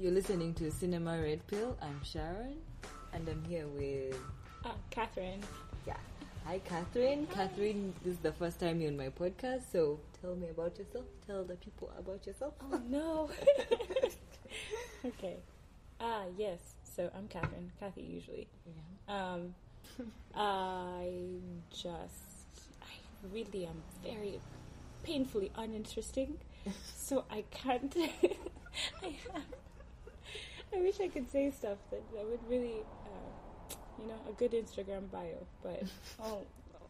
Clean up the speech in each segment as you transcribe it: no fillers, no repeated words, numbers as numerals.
You're listening to Cinema Red Pill. I'm Sharon, and I'm here with Catherine. Yeah, hi Catherine. Hi. Catherine, this is the first time you're on my podcast, so tell me about yourself. Tell the people about yourself. Oh no. Okay. Yes. So I'm Catherine. Kathy usually. Yeah. I really am very painfully uninteresting, so I can't. I wish I could say stuff that would really, a good Instagram bio, but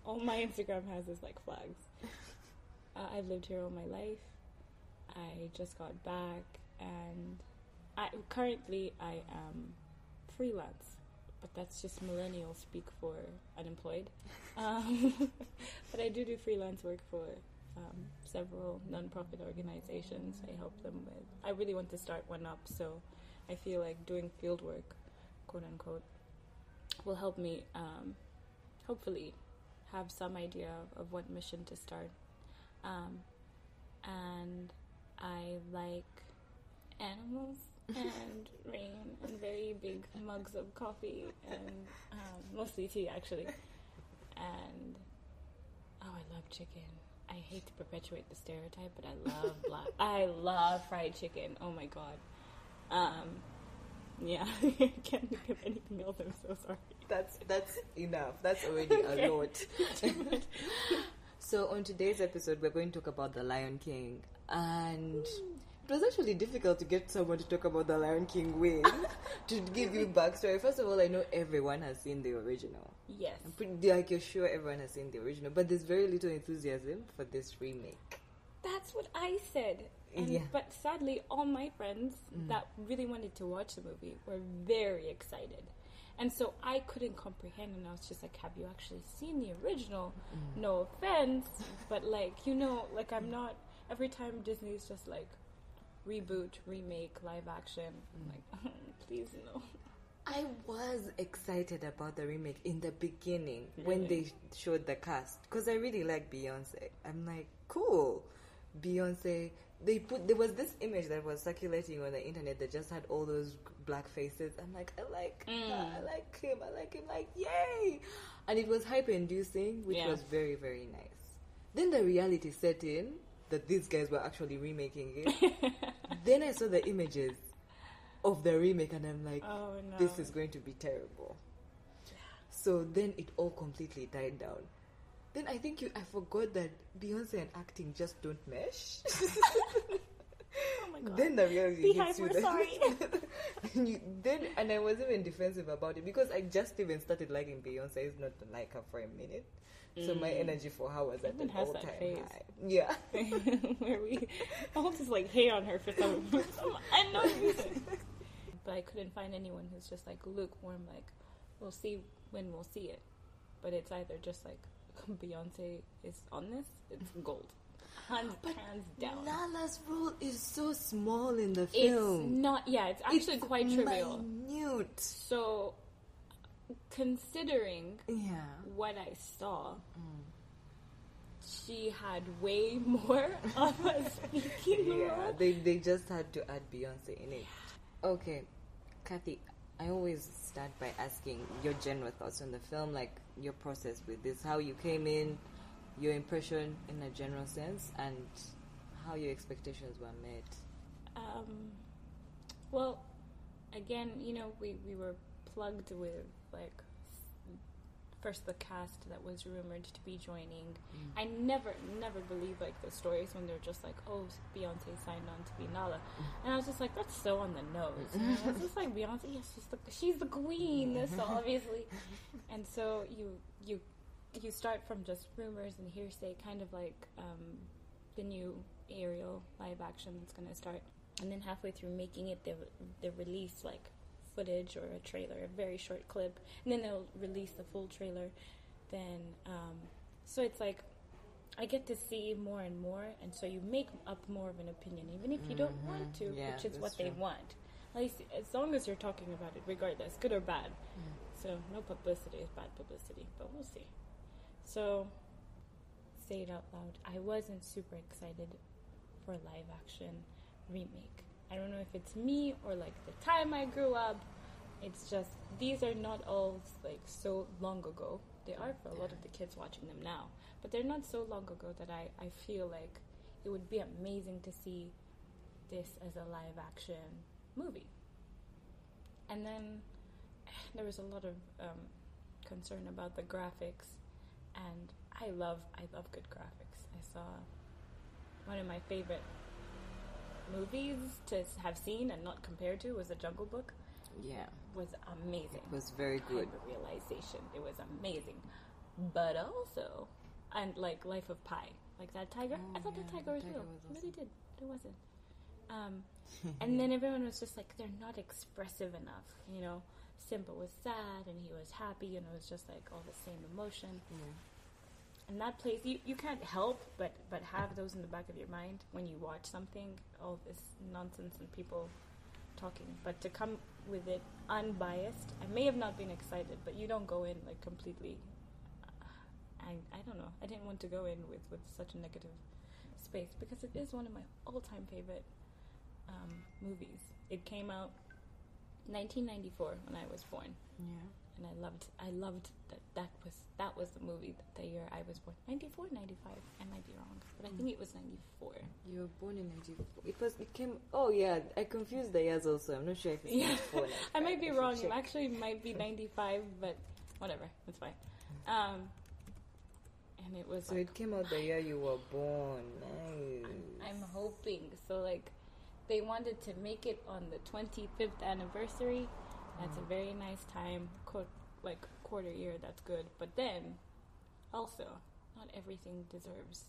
all my Instagram has is, like, flags. I've lived here all my life. I just got back, and I am freelance, but that's just millennial speak for unemployed. But I do freelance work for several non-profit organizations. I help them with... I really want to start one up, so... I feel like doing field work, quote unquote, will help me hopefully have some idea of what mission to start. And I like animals and rain and very big mugs of coffee and mostly tea actually. And I love chicken. I hate to perpetuate the stereotype, but I love I love fried chicken. Oh my god. I can't think of anything else. I'm so sorry. That's enough. That's already a lot. So on today's episode, we're going to talk about The Lion King, and it was actually difficult to get someone to talk about The Lion King with. To give you backstory, first of all, I know everyone has seen the original. Yes, I'm pretty you're sure everyone has seen the original, but there's very little enthusiasm for this remake. That's what I said. But sadly, all my friends that really wanted to watch the movie were very excited. And so I couldn't comprehend, and I was just like, have you actually seen the original? No offense, but I'm not... Every time Disney's just like, reboot, remake, live action, I'm like, please no. I was excited about the remake in the beginning when they showed the cast, because I really like Beyoncé. I'm like, cool, Beyoncé... There was this image that was circulating on the internet that just had all those black faces. I'm like, I like him, like, yay! And it was hype-inducing, which was very, very nice. Then the reality set in that these guys were actually remaking it. Then I saw the images of the remake, and I'm like, oh, no. This is going to be terrible. So then it all completely died down. Then I think I forgot that Beyonce and acting just don't mesh. Oh my god. Then the reality hits you. Sorry. And I was even defensive about it because I just even started liking Beyonce. It's not to like her for a minute. So my energy for her was at an all-time high. Yeah. Where we all just like hate on her for some unknown reason. But I couldn't find anyone who's just like lukewarm, like we'll see when we'll see it. But it's either just like Beyonce is on this, it's gold. Hands down. Nala's role is so small in the film. It's not, it's actually quite trivial. Minute. So, considering what I saw, she had way more of a speaking role. Yeah, they just had to add Beyonce in it. Okay, Kathy, I always start by asking your general thoughts on the film, like your process with this, how you came in, your impression in a general sense, and how your expectations were met. Well, again, we were plugged with, like, first the cast that was rumored to be joining. I never believed, like, the stories when they're just like, oh, Beyonce signed on to be Nala. And I was just like, that's so on the nose. And I was just like, Beyonce, yes, she's the queen, so obviously. And so you start from just rumors and hearsay, kind of like the new Ariel live action that's going to start. And then halfway through making it, they release, like, footage or a trailer, a very short clip, and then they'll release the full trailer. Then, so it's like I get to see more and more, and so you make up more of an opinion, even if you don't want to, which is what they want. At least as long as you're talking about it, regardless, good or bad. So no publicity is bad publicity, but we'll see. So, say it out loud. I wasn't super excited for a live action remake. I don't know if it's me or like the time I grew up. It's just these are not all like so long ago. They are for a lot of the kids watching them now, but they're not so long ago that I feel like it would be amazing to see this as a live action movie. And then there was a lot of concern about the graphics, and I love good graphics. I saw one of my favorite movies to have seen and not compared to was The Jungle Book. Yeah. Was amazing. It was very good. Realization. It was amazing. But also, and like Life of Pi. Like that tiger. Oh, I thought that tiger was real. Awesome. I really did. It wasn't. And then everyone was just like, they're not expressive enough, you know. Simba was sad and he was happy and it was just like all the same emotion. Yeah. And that plays, you can't help but have those in the back of your mind when you watch something, all this nonsense and people talking. But to come with it unbiased, I may have not been excited, but you don't go in like completely. I don't know. I didn't want to go in with such a negative space because it is one of my all-time favorite movies. It came out 1994 when I was born. Yeah. And I loved that was the movie the year I was born. 94, 95. I might be wrong, but I think it was 94. You were born in 94. I confused the years also. I'm not sure if it's 94. Yeah. I might be wrong. It actually might be 95, but whatever. That's fine. And it was. So like, it came out the year you were born. Nice. I'm hoping so. Like, they wanted to make it on the 25th anniversary. That's a very nice time, quarter year, that's good. But then, also, not everything deserves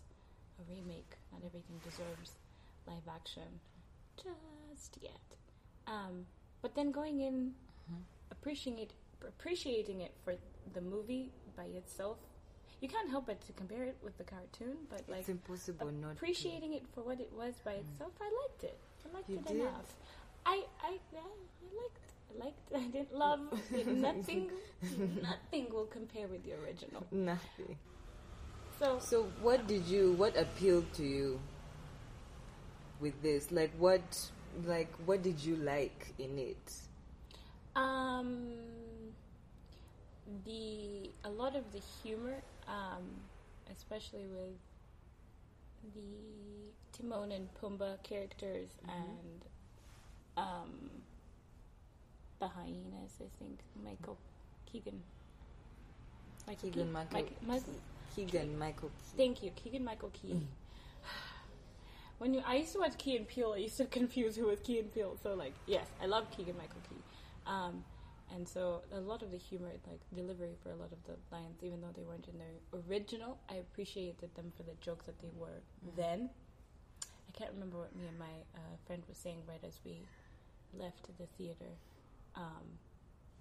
a remake. Not everything deserves live action just yet. But then going in, appreciating it for the movie by itself, you can't help but to compare it with the cartoon, but it's like impossible not appreciating it for what it was by itself, I liked it. I liked it enough. I liked. I didn't love it. Nothing will compare with the original. Nothing. So what did you? What appealed to you with this? Like what? Like what did you like in it? A lot of the humor, especially with the Timon and Pumbaa characters and. The hyenas, I think. Keegan Michael Key. Thank you, Keegan Michael Key. When I used to watch Key and Peele, I used to confuse who was Key and Peele. So, like, yes, I love Keegan Michael Key. And so a lot of the humor, like delivery for a lot of the lines, even though they weren't in the original, I appreciated them for the jokes that they were then. I can't remember what me and my friend was saying right as we left the theater.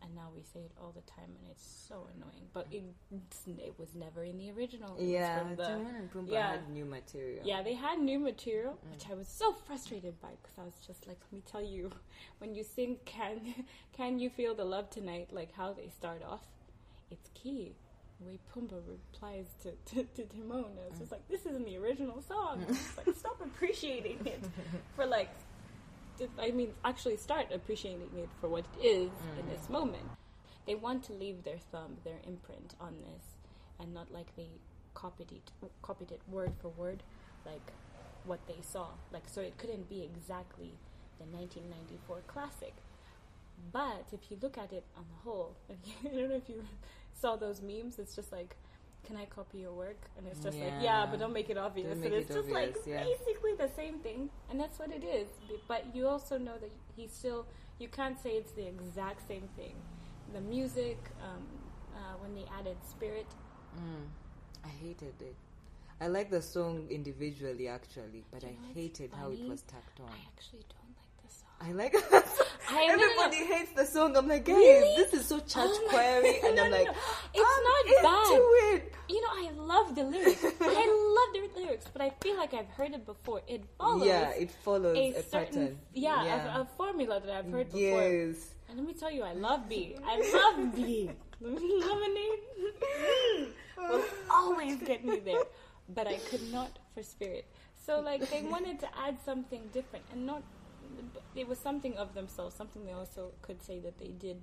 And now we say it all the time, and it's so annoying. But it was never in the original. Yeah, Timon and Pumbaa had new material. Yeah, they had new material, which I was so frustrated by because I was just like, let me tell you, when you sing "Can You Feel the Love Tonight," like how they start off, it's key. The way Pumbaa replies to Timon, I was just like, this isn't the original song. Like, stop appreciating it for like. I mean, actually start appreciating it for what it is in this moment. They want to leave their thumb, their imprint on this, and not like they copied it word for word, like what they saw. Like, so it couldn't be exactly the 1994 classic. But if you look at it on the whole, I don't know if you saw those memes, it's just like, can I copy your work? And it's just like, yeah, but don't make it obvious. And it's just obvious, like basically the same thing. And that's what it is. But you also know that you can't say it's the exact same thing. The music, when they added Spirit. I hated it. I like the song individually, actually, but I hated how it was tacked on. I actually don't like the song. I like the song. Everybody hates the song. I'm like, guys, really? This is so church choiry. And I'm like, it's not bad. It. You know, I love the lyrics. I love the lyrics, but I feel like I've heard it before. It follows a pattern. Yeah, a formula that I've heard before. Yes. And let me tell you, I love B. I love B. Lemonade will always get me there. But I could not for Spirit. So, like, they wanted to add something different. And not... It was something of themselves. Something they also could say that they did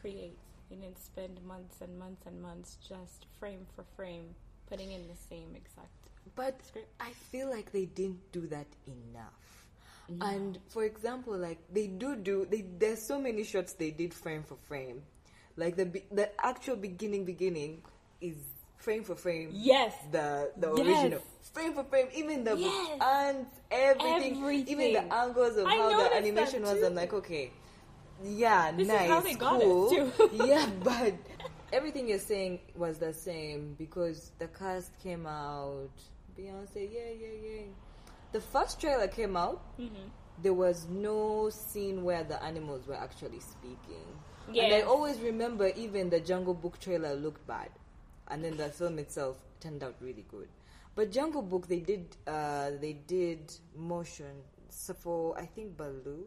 create. They didn't spend months and months and months just frame for frame putting in the same exact script. I feel like they didn't do that enough. No. And, for example, like, they do... There's so many shots they did frame for frame. Like, the actual beginning is... Frame for frame. Yes. The original. Frame for frame. Even the ants, everything. Even the angles of how the animation was. I'm like, okay. Yeah, this nice. Is how they cool. Got it too. Yeah, but everything you're saying was the same because the cast came out. Beyonce, yeah. The first trailer came out. Mm-hmm. There was no scene where the animals were actually speaking. Yes. And I always remember even the Jungle Book trailer looked bad. And then the film itself turned out really good. But Jungle Book, they did motion for, I think, Baloo.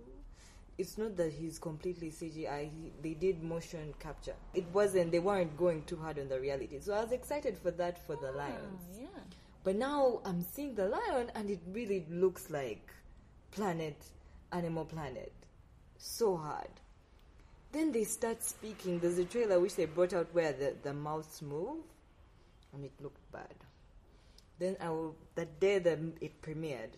It's not that he's completely CGI. They did motion capture. They weren't going too hard on the reality. So I was excited for that for the lions. Yeah. But now I'm seeing the lion and it really looks like Animal Planet. So hard. Then they start speaking. There's a trailer which they brought out where the mouths move, and it looked bad. Then that day that it premiered,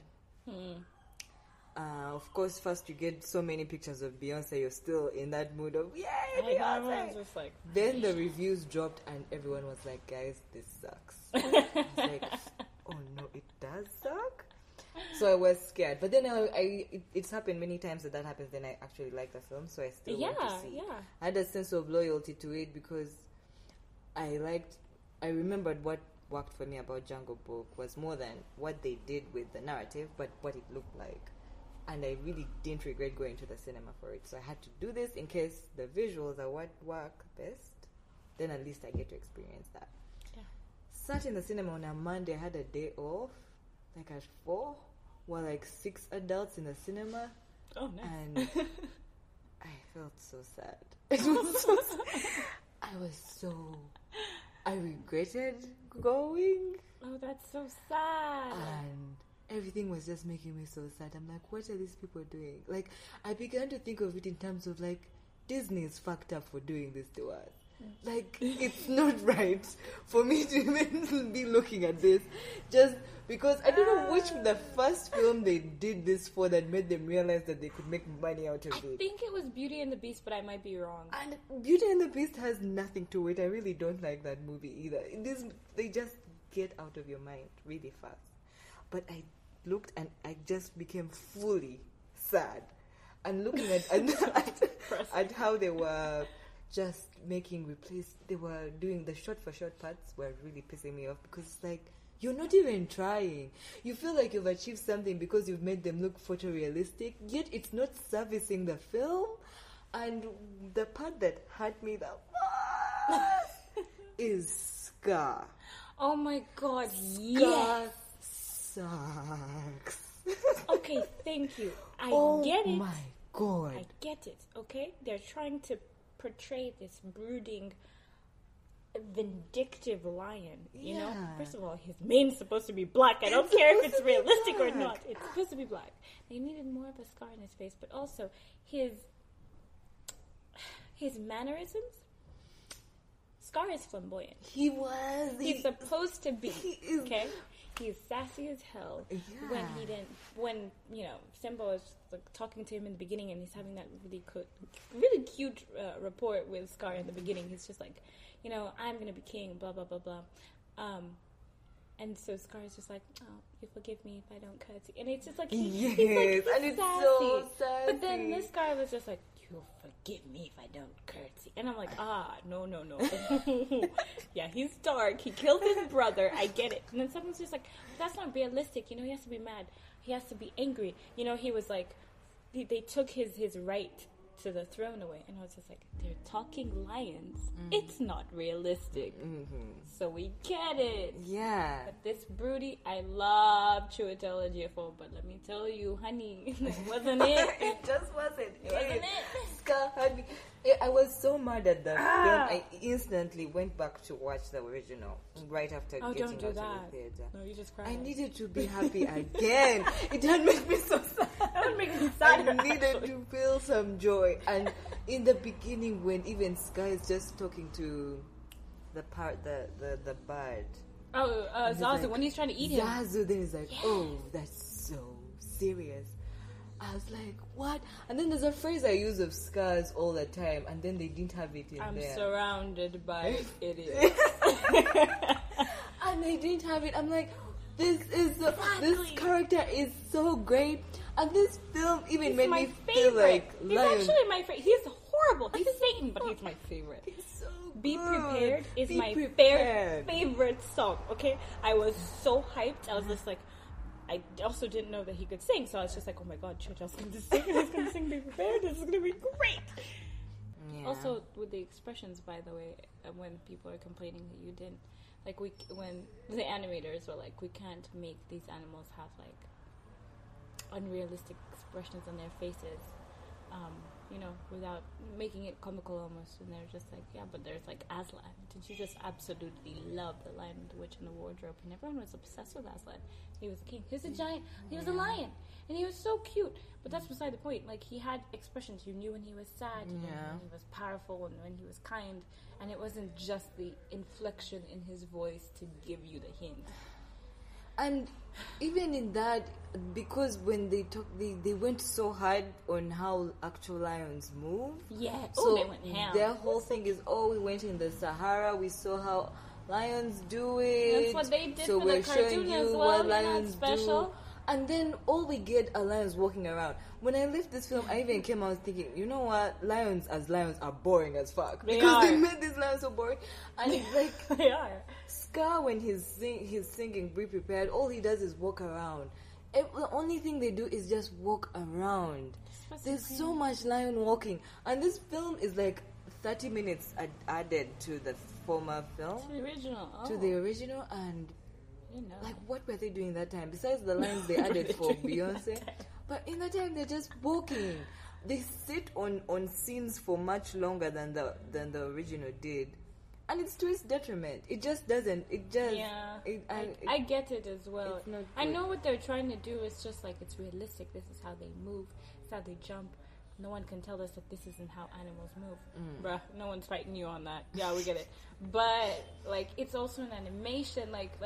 of course, first you get so many pictures of Beyonce, you're still in that mood of, yay, Beyonce! Everyone's just like, then the reviews dropped, and everyone was like, guys, this sucks. I was like, oh no, it does suck? So I was scared. But then it's happened many times that happens. Then I actually like the film, so I still want to see. Yeah. I had a sense of loyalty to it because I remembered what worked for me about Jungle Book was more than what they did with the narrative, but what it looked like. And I really didn't regret going to the cinema for it. So I had to do this in case the visuals are what work best. Then at least I get to experience that. Yeah. Sat in the cinema on a Monday. I had a day off. Like at 4, were like 6 adults in the cinema. Oh, nice. And I felt so sad. It was so sad. I regretted going. Oh, that's so sad. And everything was just making me so sad. I'm like, what are these people doing? Like, I began to think of it in terms of like, Disney is fucked up for doing this to us. Like, it's not right for me to even be looking at this just because I don't know which the first film they did this for that made them realize that they could make money out of it. I think it was Beauty and the Beast, but I might be wrong. And Beauty and the Beast has nothing to it. I really don't like that movie either. They just get out of your mind really fast. But I looked and I just became fully sad. And looking at how they were... Just they were doing the shot for shot parts were really pissing me off because it's like, you're not even trying. You feel like you've achieved something because you've made them look photorealistic, yet it's not servicing the film. And the part that hurt me the most is Scar. Oh my God, yes! Scar sucks. Okay, thank you. I get it. Oh my God. I get it, okay? They're trying to portray this brooding, vindictive lion, you know? First of all, his mane's supposed to be black. I don't care if it's realistic or not. It's supposed to be black. They needed more of a scar in his face, but also his mannerisms. Scar is flamboyant. He's supposed to be. Okay? He's sassy as hell. Yeah. When you know, Simba was like, talking to him in the beginning and he's having that really cute rapport with Scar in the beginning. He's just like, you know, I'm going to be king, blah, blah, blah, blah. And so Scar is just like, oh, you forgive me if I don't curtsy. And it's just like, he's sassy. So sassy. But then this guy was just like, you'll forgive me if I don't curtsy. And I'm like, no. Yeah, he's dark. He killed his brother. I get it. And then someone's just like, that's not realistic. You know, he has to be mad. He has to be angry. You know, he was like, they took his right to the throne away. And I was just like, they're talking lions. Mm-hmm. It's not realistic. Mm-hmm. So we get it. Yeah. But this broody, I love Chiwetel Ejiofor, but let me tell you, honey, it wasn't it. It just wasn't it. It wasn't it. I was so mad at that film. I instantly went back to watch the original right after getting out of the theater. No, you just cried. I needed to be happy again. It had made me so sad. That made me sad. I needed to feel some joy. And in the beginning, when even Sky is just talking to the bird. Oh, Zazu, like, when he's trying to eat him. Zazu then is like, yes. Oh, that's so serious. I was like, what? And then there's a phrase I use of scars all the time, and then they didn't have it in there. I'm surrounded by idiots. And they didn't have it. I'm like, this character is so great. And this film even made me feel like he's Lion. Actually my favorite. He's horrible. He's Satan, but he's my favorite. He's so good. Be Prepared is favorite song, okay? I was so hyped. I was just like, I also didn't know that he could sing, so I was just like, oh my god, Chiwetel's going to sing, he's going to sing, Be Prepared, this is going to be great! Yeah. Also, with the expressions, by the way, when people are complaining that you didn't, like, when the animators were like, we can't make these animals have, like, unrealistic expressions on their faces, you know, without making it comical almost, and they're just like, yeah, but there's like Aslan. Did you just absolutely love The Lion, the Witch, and the Wardrobe? And everyone was obsessed with Aslan. He was a king. He was a giant. He was a lion. And he was so cute. But that's beside the point. Like, he had expressions. You knew when he was sad, you knew when he was powerful, and when he was kind. And it wasn't just the inflection in his voice to give you the hint. And even in that, because when they talk, they went so hard on how actual lions move. Yeah, so they went ham. Their whole thing is, oh, we went in the Sahara, we saw how lions do it. That's what they did so for the cartoon as well. What lions special. Do. And then all we get are lions walking around. When I left this film, I even came out thinking, you know what? Lions are boring as fuck. They made these lions so boring. And it's like... they are. Scar, when he's singing Be Prepared, all he does is walk around. The only thing they do is just walk around. There's so much lion walking. And this film is like 30 minutes added to the former film. To the original. Oh. To the original and... You know. Like, what were they doing that time? Besides the lines they added for Beyoncé. But in that time, they're just walking. They sit on scenes for much longer than the original did. And it's to its detriment. It just doesn't. It just... Yeah. I get it as well. I know what they're trying to do is just like, it's realistic. This is how they move. It's how they jump. No one can tell us that this isn't how animals move. Bruh, no one's fighting you on that. Yeah, we get it. But, like, it's also an animation. Like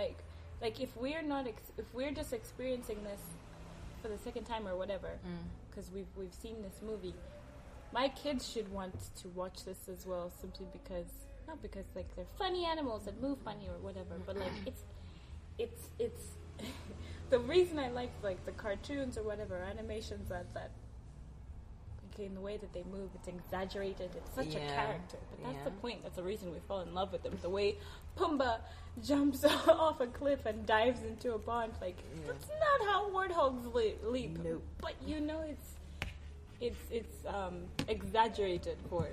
if we're not, if we're just experiencing this for the second time or whatever, because we've seen this movie, my kids should want to watch this as well. Simply because, not because like they're funny animals that move funny or whatever, but like it's the reason I like the cartoons or whatever animations that in the way that they move, it's exaggerated. It's such a character, but that's the point. That's the reason we fall in love with them. The way Pumbaa jumps off a cliff and dives into a pond, like that's not how warthogs leap. Nope. But you know, it's exaggerated for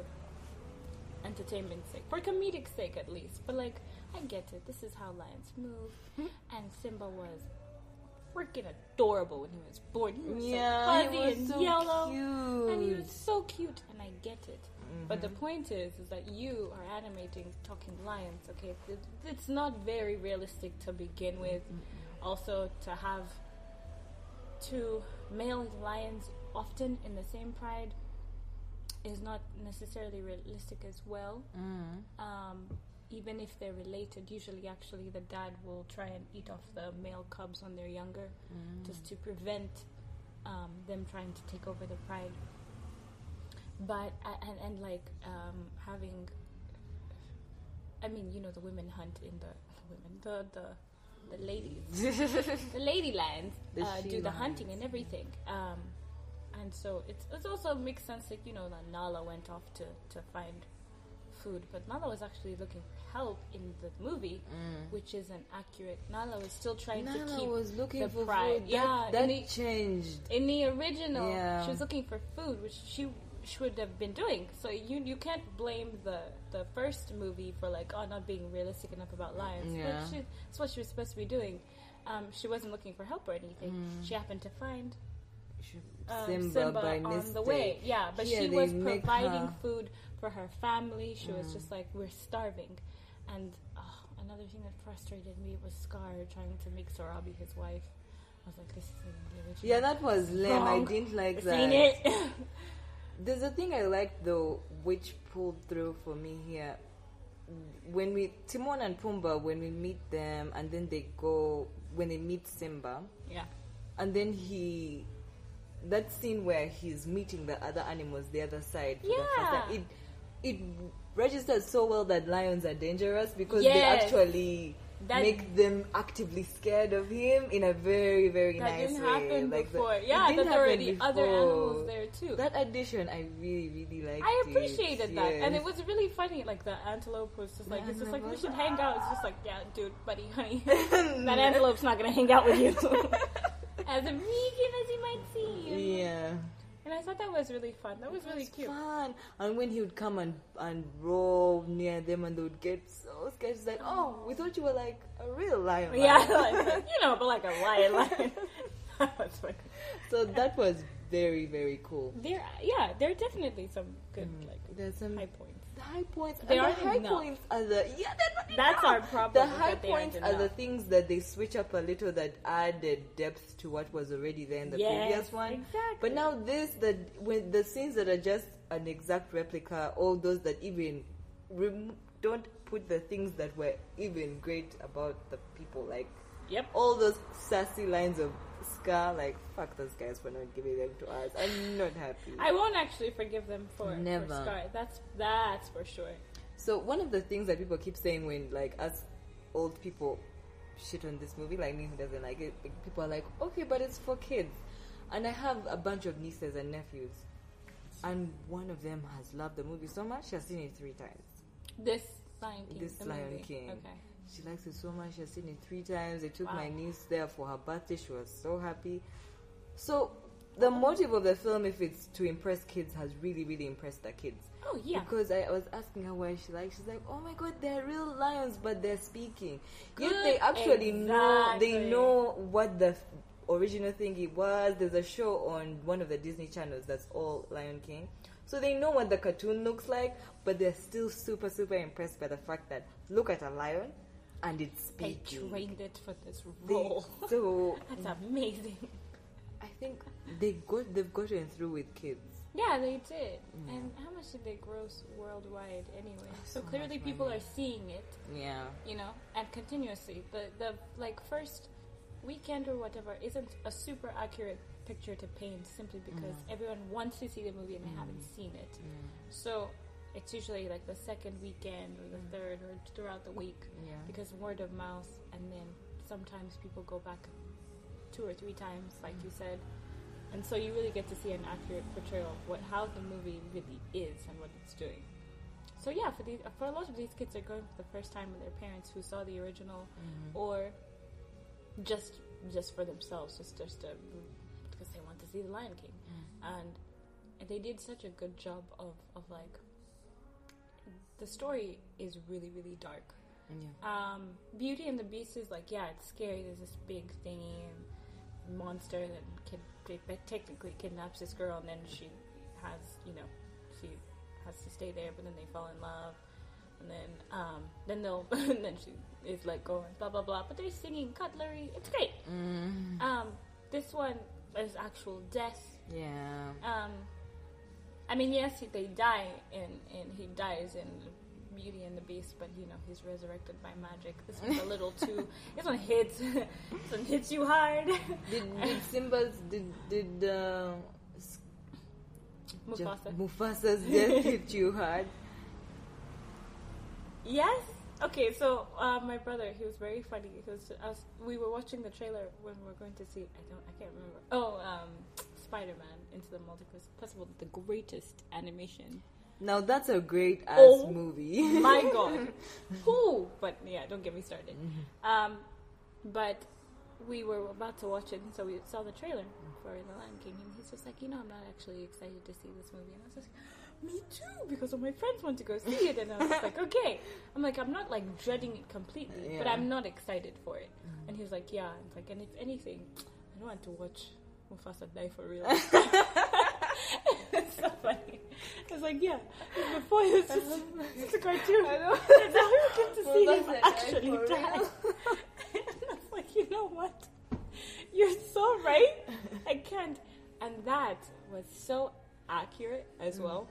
entertainment's sake, for comedic's sake at least. But like, I get it. This is how lions move, and Simba was freaking adorable when he was born. He was so fuzzy and so yellow, cute. And he was so cute. And I get it, but the point is that you are animating talking lions. Okay, it's not very realistic to begin with. Also, to have two male lions often in the same pride is not necessarily realistic as well. Even if they're related, usually actually the dad will try and eat off the male cubs when they're younger, just to prevent them trying to take over the pride. But the women hunt in the ladies, the lady lions do the hunting and everything. And so it's also makes sense, like, you know, that Nala went off to find food, but Nala was actually looking for help in the movie, which isn't accurate. Nala was still trying to keep was looking the for pride. Food. That changed. In the original, she was looking for food, which she should have been doing. So you can't blame the first movie for like, oh, not being realistic enough about lions. Yeah. But that's what she was supposed to be doing. She wasn't looking for help or anything. She happened to find Simba by on mistake. The way. Yeah, but she was providing food for her family. She was just like, we're starving. And another thing that frustrated me was Scar trying to make Sarabi his wife. I was like, this is an that was lame. Wrong. I didn't like that. It. There's a thing I liked though, which pulled through for me here. When Timon and Pumbaa, when we meet them, and then when they meet Simba. Yeah. And then that scene where he's meeting the other animals, the other side. For the first time, it registers so well that lions are dangerous because they actually make them actively scared of him in a very, very nice way. That didn't happen before. Yeah, that there were the other animals there too. That addition, I really, really liked it. I appreciated that. And it was really funny. Like, the antelope was just like, it's just like, we should hang out. It's just like, yeah, dude, buddy, honey. That antelope's not going to hang out with you. As meek as you might seem. Yeah. And I thought that was really fun. That was really cute. Fun. And when he would come and roll near them and they would get so scared. It's like, oh, we thought you were like a real lion. Yeah, like, but like a lion. That's funny. So that was very, very cool. There are definitely some good, there's some high points. The high points. That's our problem. The high points are the things that they switch up a little that added depth to what was already there in the previous one. Exactly. But now with the scenes that are just an exact replica, all those that even don't put the things that were even great about the people, like all those sassy lines of Scar, like, fuck those guys for not giving them to us. I'm not happy. I won't actually forgive them for Scar. That's for sure. So one of the things that people keep saying when, like, us old people shit on this movie, like me who doesn't like it, people are like, okay, but it's for kids. And I have a bunch of nieces and nephews, and one of them has loved the movie so much she has seen it 3 times. This Lion King. Okay. She likes it so much. She has seen it 3 times. They took my niece there for her birthday. She was so happy. So the motive of the film, if it's to impress kids, has really, really impressed the kids. Oh, yeah. Because I was asking her why she likes. She's like, oh, my God, they're real lions, but they're speaking. Good. Yet they actually know. They know what the original thing it was. There's a show on one of the Disney channels that's all Lion King. So they know what the cartoon looks like, but they're still super, super impressed by the fact that, look at a lion. And it's speaking. They trained it for this role. That's amazing. I think they've gotten through with kids. Yeah, they did. Yeah. And how much did they gross worldwide anyway? So clearly people are seeing it. Yeah. And continuously. The first weekend or whatever isn't a super accurate picture to paint simply because everyone wants to see the movie and they haven't seen it. So it's usually like the second weekend or the third or throughout the week because word of mouth, and then sometimes people go back 2 or 3 times like you said, and so you really get to see an accurate portrayal of how the movie really is and what it's doing. So yeah, for a lot of these kids, they're going for the first time with their parents who saw the original or just for themselves, just because they want to see The Lion King. And they did such a good job of like, the story is really, really dark. Yeah. Beauty and the Beast is like, it's scary. There's this big thingy and monster that technically kidnaps this girl, and then she has to stay there. But then they fall in love, and then she is like going blah blah blah. But they're singing cutlery. It's great. This one is actual death. Yeah. I mean, yes, they die, and he dies in Beauty and the Beast, but, he's resurrected by magic. This one's a little too... This one hits. This one hits you hard. Did Simba's... Did Mufasa's death hit you hard? Yes. Okay, so my brother, he was very funny. We were watching the trailer when we were going to see... I can't remember. Spider-Man Into the Multiverse, possible the greatest animation. Now that's a great ass movie. My God. But yeah, don't get me started. But we were about to watch it, and so we saw the trailer for The Lion King, and he's just like, you know, I'm not actually excited to see this movie. And I was just like, me too, because all my friends want to go see it. And I was just like, okay. I'm like, I'm not, like, dreading it completely, yeah. but I'm not excited for it. Mm-hmm. And he was like, yeah. And it's like, and if anything, I don't want to watch Mufasa die for real. It's so funny. It's like, yeah. Before he was just, it's a cartoon. I know. And now we get to see him actually die. You know what? You're so right. I can't. And that was so accurate as well.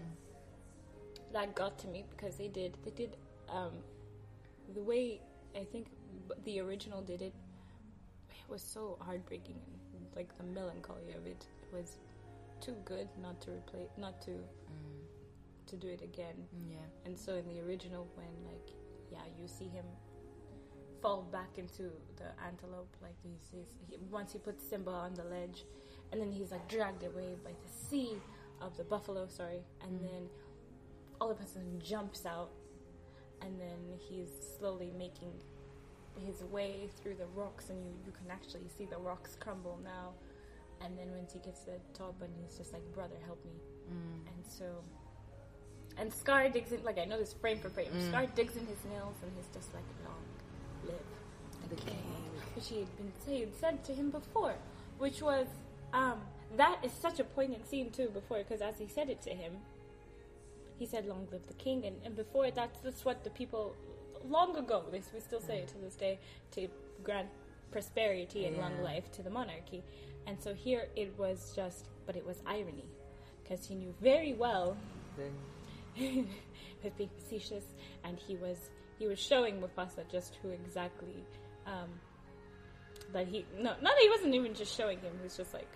That got to me because they did the way I think the original did it. It was so heartbreaking. Like the melancholy of it was too good not to do it again. Yeah. And so in the original, when like you see him fall back into the antelope, like once he puts Simba on the ledge, and then he's like dragged away by the sea of the buffalo, and then all of a sudden jumps out, and then he's slowly making his way through the rocks, and you can actually see the rocks crumble now, and then once he gets to the top, and he's just like, brother, help me, and so... And Scar digs in, like I know this frame for frame, Scar digs in his nails, and he's just like, no. Live the king, which he had said to him before, which was that is such a poignant scene too before, because as he said it to him, he said, long live the king, and before that's what the people long ago, we still say it to this day, to grant prosperity and long life to the monarchy. And so here it was just, but it was irony, because he knew very well with being facetious, and he was showing Mufasa just who exactly, that he... No, not that he wasn't even just showing him. He was just like,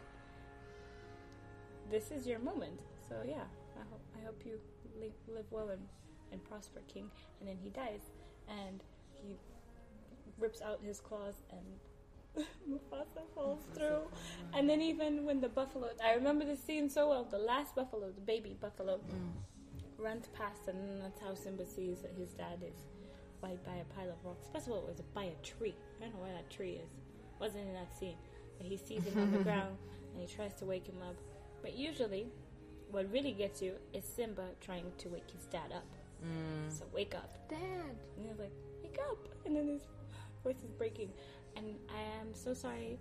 this is your moment. So, yeah, I hope you live well and prosper, king. And then he dies, and he rips out his claws, and Mufasa falls through. And then even when the buffalo... I remember this scene so well. The last buffalo, the baby buffalo, runs past, and that's how Simba sees that his dad is... by a pile of rocks. First of all, it was by a tree. I don't know where that tree is. It wasn't in that scene. But he sees him on the ground, and he tries to wake him up. But usually, what really gets you is Simba trying to wake his dad up. So, wake up. Dad! And he's like, wake up! And then his voice is breaking. And I am so sorry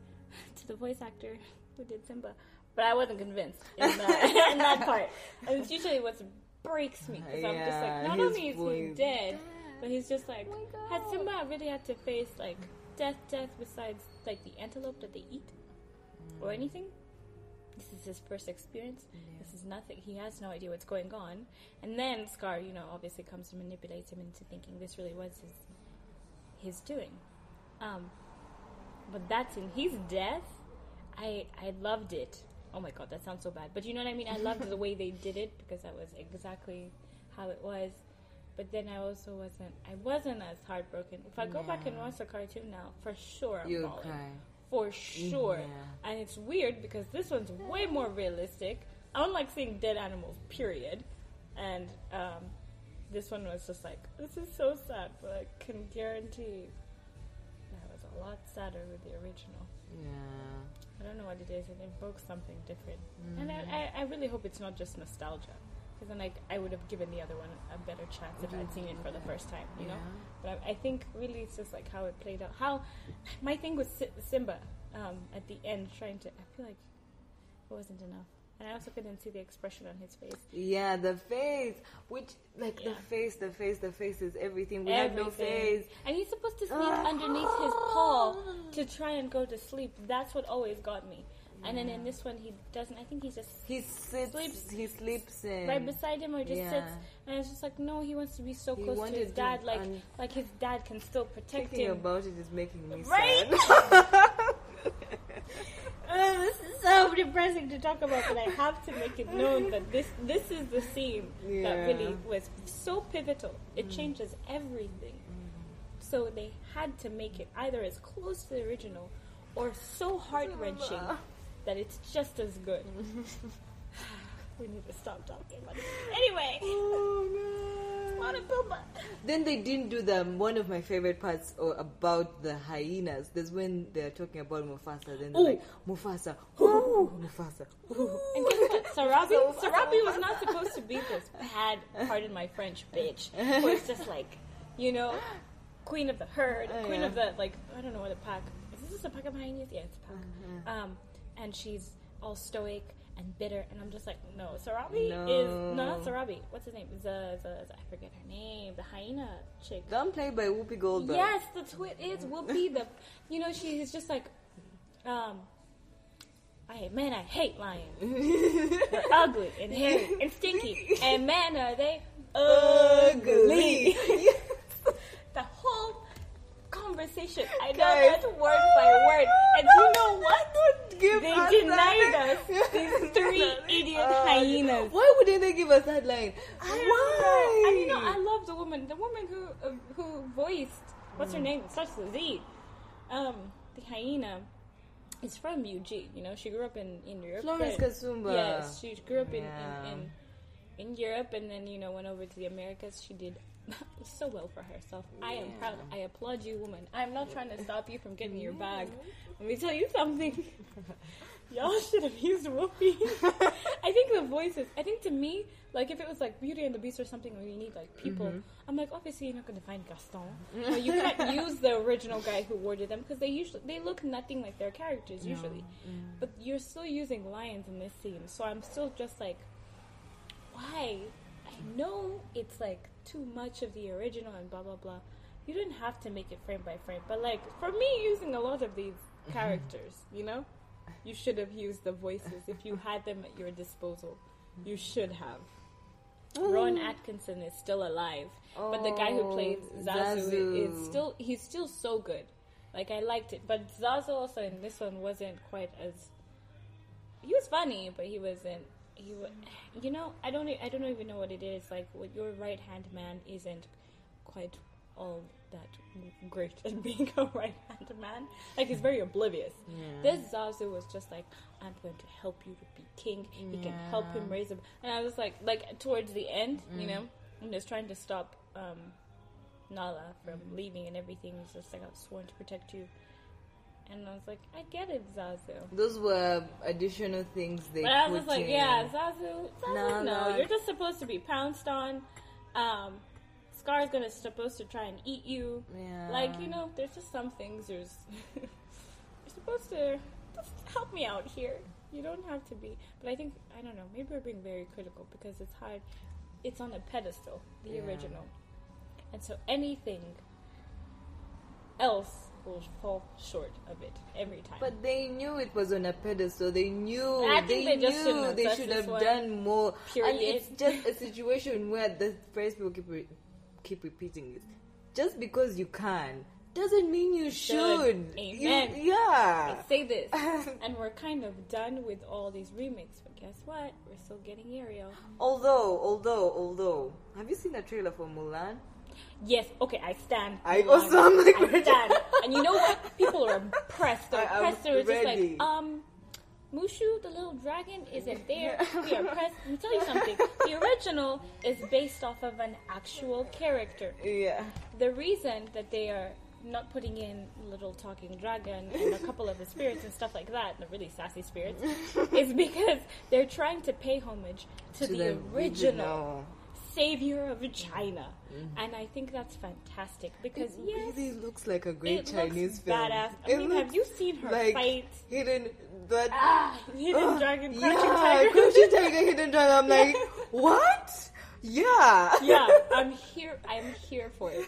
to the voice actor who did Simba. But I wasn't convinced in that part. And it's usually what breaks me. Because I'm just like, not only is he dead... But he's just like, had Simba really had to face, like, death, besides, like, the antelope that they eat or anything? This is his first experience. Yeah. This is nothing. He has no idea what's going on. And then Scar, you know, obviously comes to manipulate him into thinking this really was his doing. But that's in his death. I loved it. Oh, my God, that sounds so bad. But you know what I mean? I loved the way they did it, because that was exactly how it was. But then I also wasn't as heartbroken. If I go back and watch the cartoon now, for sure I'm falling. Okay. For sure. Yeah. And it's weird because this one's way more realistic. I don't like seeing dead animals, period. And this one was just like, this is so sad, but I can guarantee that was a lot sadder with the original. Yeah. I don't know what it is. It invokes something different. Mm. And I really hope it's not just nostalgia. Because then I would have given the other one a better chance if I'd seen it for the first time, you know? But I think really it's just like how it played out. How my thing was Simba at the end trying to... I feel like it wasn't enough. And I also couldn't see the expression on his face. Yeah, the face. Which, like, the face is everything. We have no face. And he's supposed to sleep underneath his paw to try and go to sleep. That's what always got me. And then in this one, he doesn't. I think he just sleeps in. Right beside him or just sits. And it's just like, no, he wants to be so close to his dad. Like his dad can still protect him. Thinking about it is making me sad. This is so depressing to talk about, but I have to make it known that this is the scene that really was so pivotal. It changes everything. So they had to make it either as close to the original or so heart-wrenching that it's just as good. We need to stop talking about it. Anyway. Oh, Then they didn't do them. One of my favorite parts about the hyenas. That's when they're talking about Mufasa. Then they're like, Mufasa. Ooh. Mufasa. Ooh. And guess what? Sarabi was not supposed to be this bad, pardon my French, bitch. Where it's just like, you know, queen of the herd, queen of the, like, I don't know what the pack. Is this a pack of hyenas? Yeah, it's a pack. Uh-huh. And she's all stoic and bitter, and I'm just like, no, Sarabi is not Sarabi. What's his name? I forget her name. The hyena chick. Don't play by Whoopi Goldberg. Yes, that's who it is. Whoopi. She is just like, I hate lions. They're ugly and hairy and stinky, and man, are they ugly. The whole conversation. I know that word by word, and you know what? They denied us these three idiot hyenas. Why wouldn't they give us that line? Why? And I love the woman. The woman who voiced what's her name? It starts with Z. The hyena is from Eugene. She grew up in Europe. Florence Kasumba. Yes, she grew up in Europe, and then went over to the Americas. She did so well for herself. Yeah. I am proud. I applaud you, woman. I'm not trying to stop you from getting your bag. Let me tell you something. Y'all should have used Whoopi. I think the voices. I think to me, like if it was like Beauty and the Beast or something where you need like people, I'm like, obviously you're not going to find Gaston. Or you can't use the original guy who worded them because they look nothing like their characters usually. Mm. But you're still using lions in this scene, so I'm still just like, why? I know it's like too much of the original and blah blah blah. You didn't have to make it frame by frame, but like for me, using a lot of these characters, you should have used the voices if you had them at your disposal. You should have. Oh. Ron Atkinson is still alive, but the guy who plays Zazu is he's still so good. Like I liked it, but Zazu also in this one wasn't quite as. He was funny, but he wasn't. I don't even know what it is. Like, what your right hand man isn't quite all that great at being a right hand man. Like, he's very oblivious. Yeah. This Zazu was just like, I'm going to help you to be king. Yeah. You can help him raise him. And I was like towards the end, I'm just trying to stop Nala from leaving and everything. He's just like, I've sworn to protect you. And I was like, I get it, Zazu. Those were additional things they put in. But I was like, Zazu, no. You're just supposed to be pounced on. Scar's supposed to try and eat you. Yeah. Like, there's just some things you're supposed to just help me out here. You don't have to be. But I think, I don't know, maybe we're being very critical because it's hard. It's on a pedestal, the original. And so anything else will fall short of it every time. But they knew it was on a pedestal. They knew. They should have done more. Period. And it's just a situation where the phrase people keep repeating it. Just because you can doesn't mean you should. Amen. I say this, and we're kind of done with all these remakes. But guess what? We're still getting Ariel. Although, have you seen the trailer for Mulan? Yes, okay, I stand. I also am like, I stand. And you know what? People are impressed. They're impressed. They're just like, Mushu, the little dragon, isn't there. We are impressed. Let me tell you something. The original is based off of an actual character. Yeah. The reason that they are not putting in little talking dragon and a couple of the spirits and stuff like that, the really sassy spirits, is because they're trying to pay homage to the original savior of China, and I think that's fantastic because it really looks like a great Chinese film. Badass. I mean, have you seen her like fight? Hidden dragon, crouching tiger, hidden dragon. I'm like, what? Yeah. I'm here for it.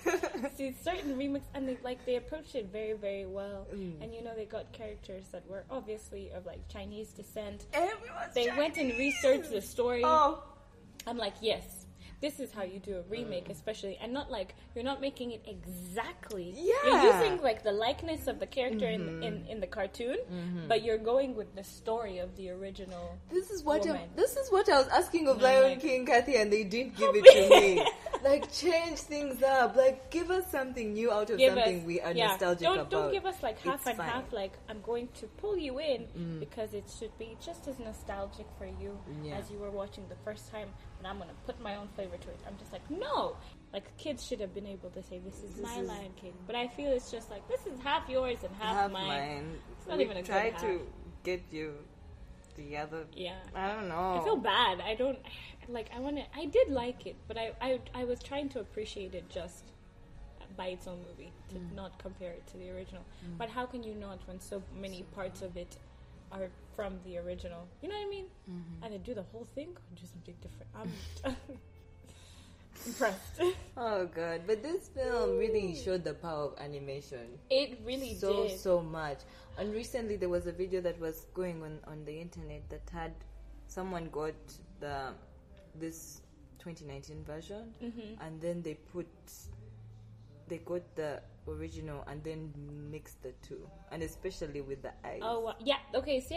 See, certain remixes, and they approached it very, very well. And they got characters that were obviously of like Chinese descent. Everyone's Chinese. They went and researched the story. Oh, I'm like, yes. This is how you do a remake, especially, and not like you're not making it exactly. Yeah. You're using like the likeness of the character in the cartoon, but you're going with the story of the original. This is what I was asking of Lion King, Kathy, and they didn't give it to me. Like change things up, like give us something new out of we are nostalgic about. Don't give us like half half. Like I'm going to pull you in because it should be just as nostalgic for you as you were watching the first time, and I'm gonna put my own flavor to it. I'm just like, no, Like, kids should have been able to say, this is Lion King. But I feel it's just like, this is half yours and half mine. It's not even a good half. Try to get you the other... Yeah. I don't know. I feel bad. I don't... Like, I want to... I did like it, but I was trying to appreciate it just by its own movie, to not compare it to the original. Mm. But how can you not when so many parts of it are from the original? You know what I mean? Mm-hmm. Either do the whole thing or do something different. I'm... impressed. Oh god, but this film really showed the power of animation. It really did so much. And recently there was a video that was going on the internet that had someone got this 2019 version, mm-hmm. and then they got the original and then mixed the two, and especially with the eyes. Oh yeah, okay, so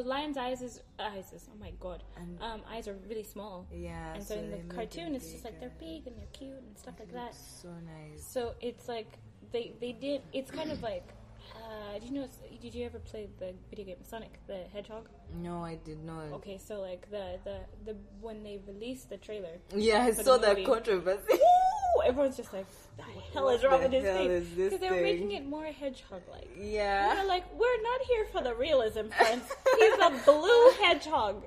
lion's eyes is oh my god, and eyes are really small. Yeah, and so in the cartoon it's just like they're big and they're cute and stuff like that. So nice. So it's like they did. It's kind of like did you ever play the video game Sonic the Hedgehog? No, I did not. Okay, so like the when they released the trailer. Yeah, I saw that controversy. Everyone's just like, what the hell is wrong with this thing? Because they were making it more hedgehog-like. Yeah. And they're like, we're not here for the realism, friends. He's a blue hedgehog.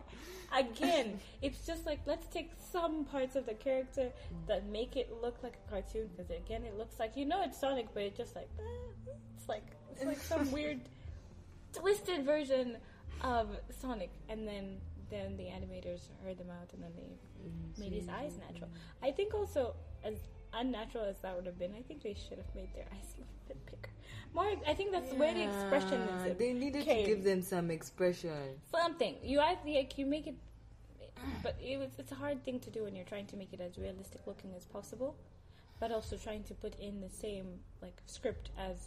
Again, it's just like, let's take some parts of the character that make it look like a cartoon. Because again, it looks like, it's Sonic, but it's just like, it's like some weird twisted version of Sonic. And then the animators heard them out and then they made his eyes natural. I think also, as unnatural as that would have been, I think they should have made their eyes a little bit bigger. I think that's where the expression is. They needed to give them some expression. Something. You make it... But it's a hard thing to do when you're trying to make it as realistic looking as possible, but also trying to put in the same script as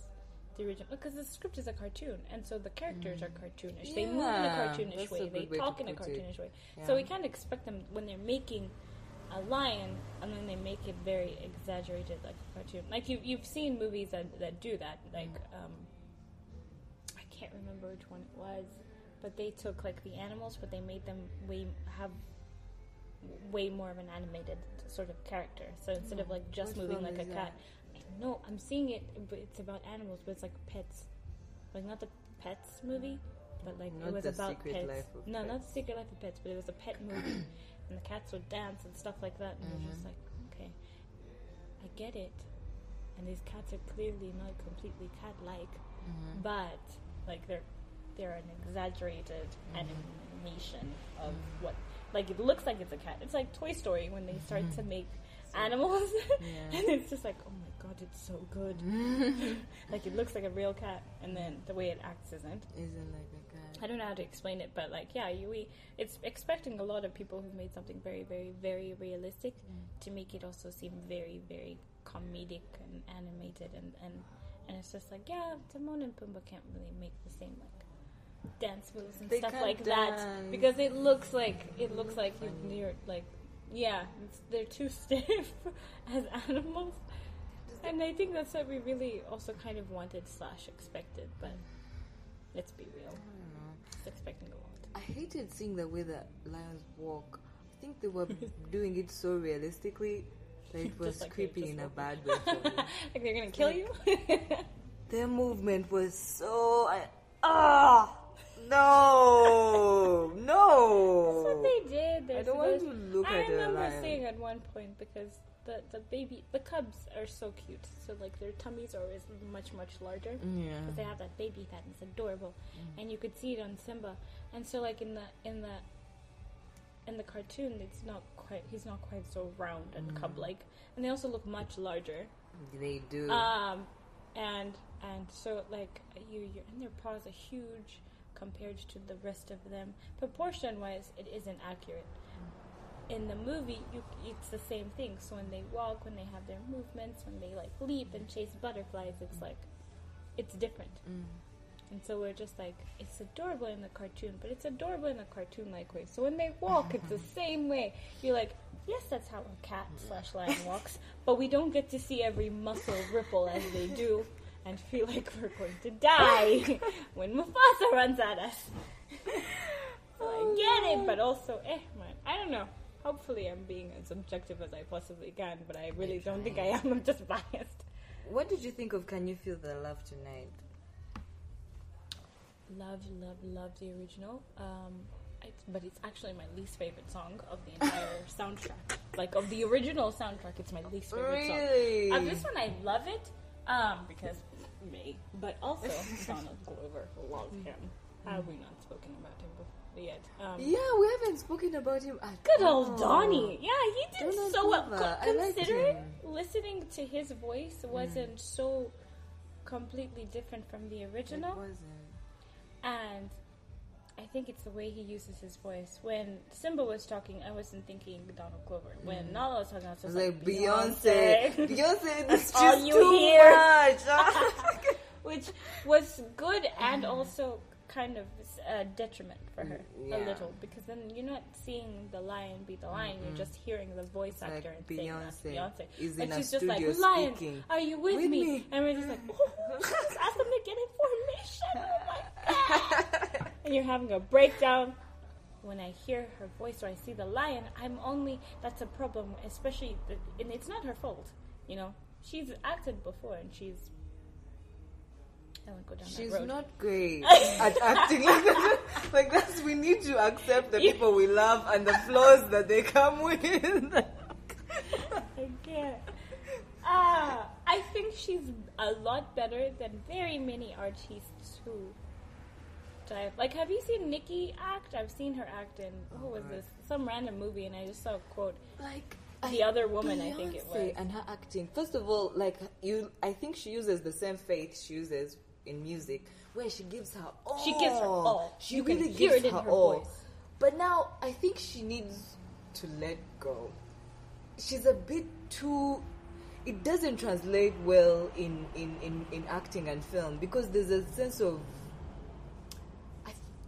the original. Because the script is a cartoon, and so the characters are cartoonish. Yeah. They move in a cartoonish way. They talk in a cartoonish way. Yeah. So we can't expect them, when they're making... a lion, and then they make it very exaggerated, like a cartoon. Like you've seen movies that do that. Like I can't remember which one it was, but they took the animals, but they made them way more of an animated sort of character. So instead of just moving like a cat, no, I'm seeing it. But it's about animals, but it's like pets, not the Pets movie, but it was about pets. No, not The Secret Life of Pets, but it was a pet movie. And the cats would dance and stuff like that, and you're just like, okay, I get it. And these cats are clearly not completely cat-like, but they're an exaggerated animation of what. It looks like it's a cat. It's like Toy Story when they start to make animals, and it's just like, oh my god, it's so good. It looks like a real cat, and then the way it acts isn't like a cat. I don't know how to explain it, but it's expecting a lot of people who've made something very, very, very realistic to make it also seem very, very comedic and animated, and it's just like, yeah, Timon and Pumbaa can't really make the same dance moves and stuff like that, because it looks like you're like, yeah, they're too stiff as animals, and I think that's what we really also kind of wanted / expected. But let's be real. I don't know. It's expecting a lot. I hated seeing the way the lions walk. I think they were doing it so realistically that it was creepy in a bad way for me. They're gonna kill you. Their movement was so. No! No! That's what they did. I don't want to look at it. I remember seeing at one point, because the cubs are so cute. So, their tummies are always much, much larger. Yeah. Because they have that baby fat, and it's adorable. Mm. And you could see it on Simba. And so, in the cartoon, he's not quite so round and cub-like. And they also look much larger. They do. And so, and their paws are huge compared to the rest of them. Proportion-wise, it isn't accurate. In the movie, it's the same thing. So when they walk, when they have their movements, when they leap and chase butterflies, it's it's different. And so we're just it's adorable in the cartoon, but it's adorable in a cartoon-like way. So when they walk, it's the same way. You're like, yes, that's how a cat / lion walks, but we don't get to see every muscle ripple as they do and feel like we're going to die when Mufasa runs at us. So I get it, but also, I don't know. Hopefully I'm being as objective as I possibly can, but I really don't think I am. I'm just biased. What did you think of Can You Feel the Love Tonight? Love the original. But it's actually my least favorite song of the entire soundtrack. Like, of the original soundtrack, it's my least favorite song. Really? This one, I love it, because me. But also, Donald Glover, love him. Have we not spoken about him before yet? Yeah, we haven't spoken about him at all. Good old Donnie. Yeah, he did Donald so well. Considering listening to his voice wasn't so completely different from the original. It wasn't. And I think it's the way he uses his voice. When Simba was talking, I wasn't thinking Donald Glover. When Nala was talking, I was just like Beyonce. Beyonce, that's just too much. Which was good and also kind of a detriment for her a little, because then you're not seeing the lion be the lion. You're just hearing the voice actor like and Beyonce saying that Beyonce. And she's just like, "Lion, speaking. Are you with me?" And we're just like, "Oh, just ask them to get information." Oh my God. And you're having a breakdown. When I hear her voice or I see the lion, that's a problem, especially, and it's not her fault. You know, she's acted before and she's. She's not great at acting like that. We need to accept the people we love and the flaws that they come with. I think she's a lot better than very many artists who dive. Like, have you seen Nikki act? I've seen her act in some random movie, and I just saw a quote like. The other woman, Beyonce, I think it was. And her acting. First of all, I think she uses the same faith she uses in music, where she gives her all. She gives her all. She you really can hear gives it in her all. Voice. But now, I think she needs to let go. She's a bit too... It doesn't translate well in acting and film, because there's a sense of...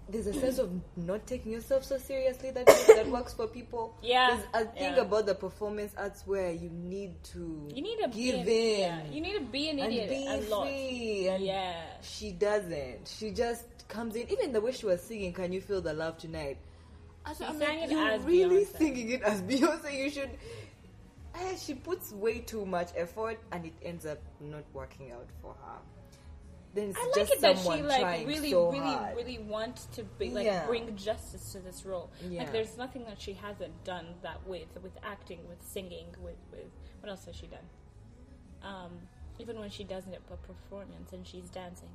There's a sense of not taking yourself so seriously that works for people. Yeah. There's a thing about the performance arts where you need to give in. Yeah. You need to be an idiot and be free. And she doesn't. She just comes in. Even the way she was singing, Can You Feel the Love Tonight? You're really singing it as Beyonce. You should... she puts way too much effort and it ends up not working out for her. I like it that she really wants to be, bring justice to this role. Yeah. Like, there's nothing that she hasn't done that with acting, with singing, with what else has she done? Even when she doesn't have a performance and she's dancing,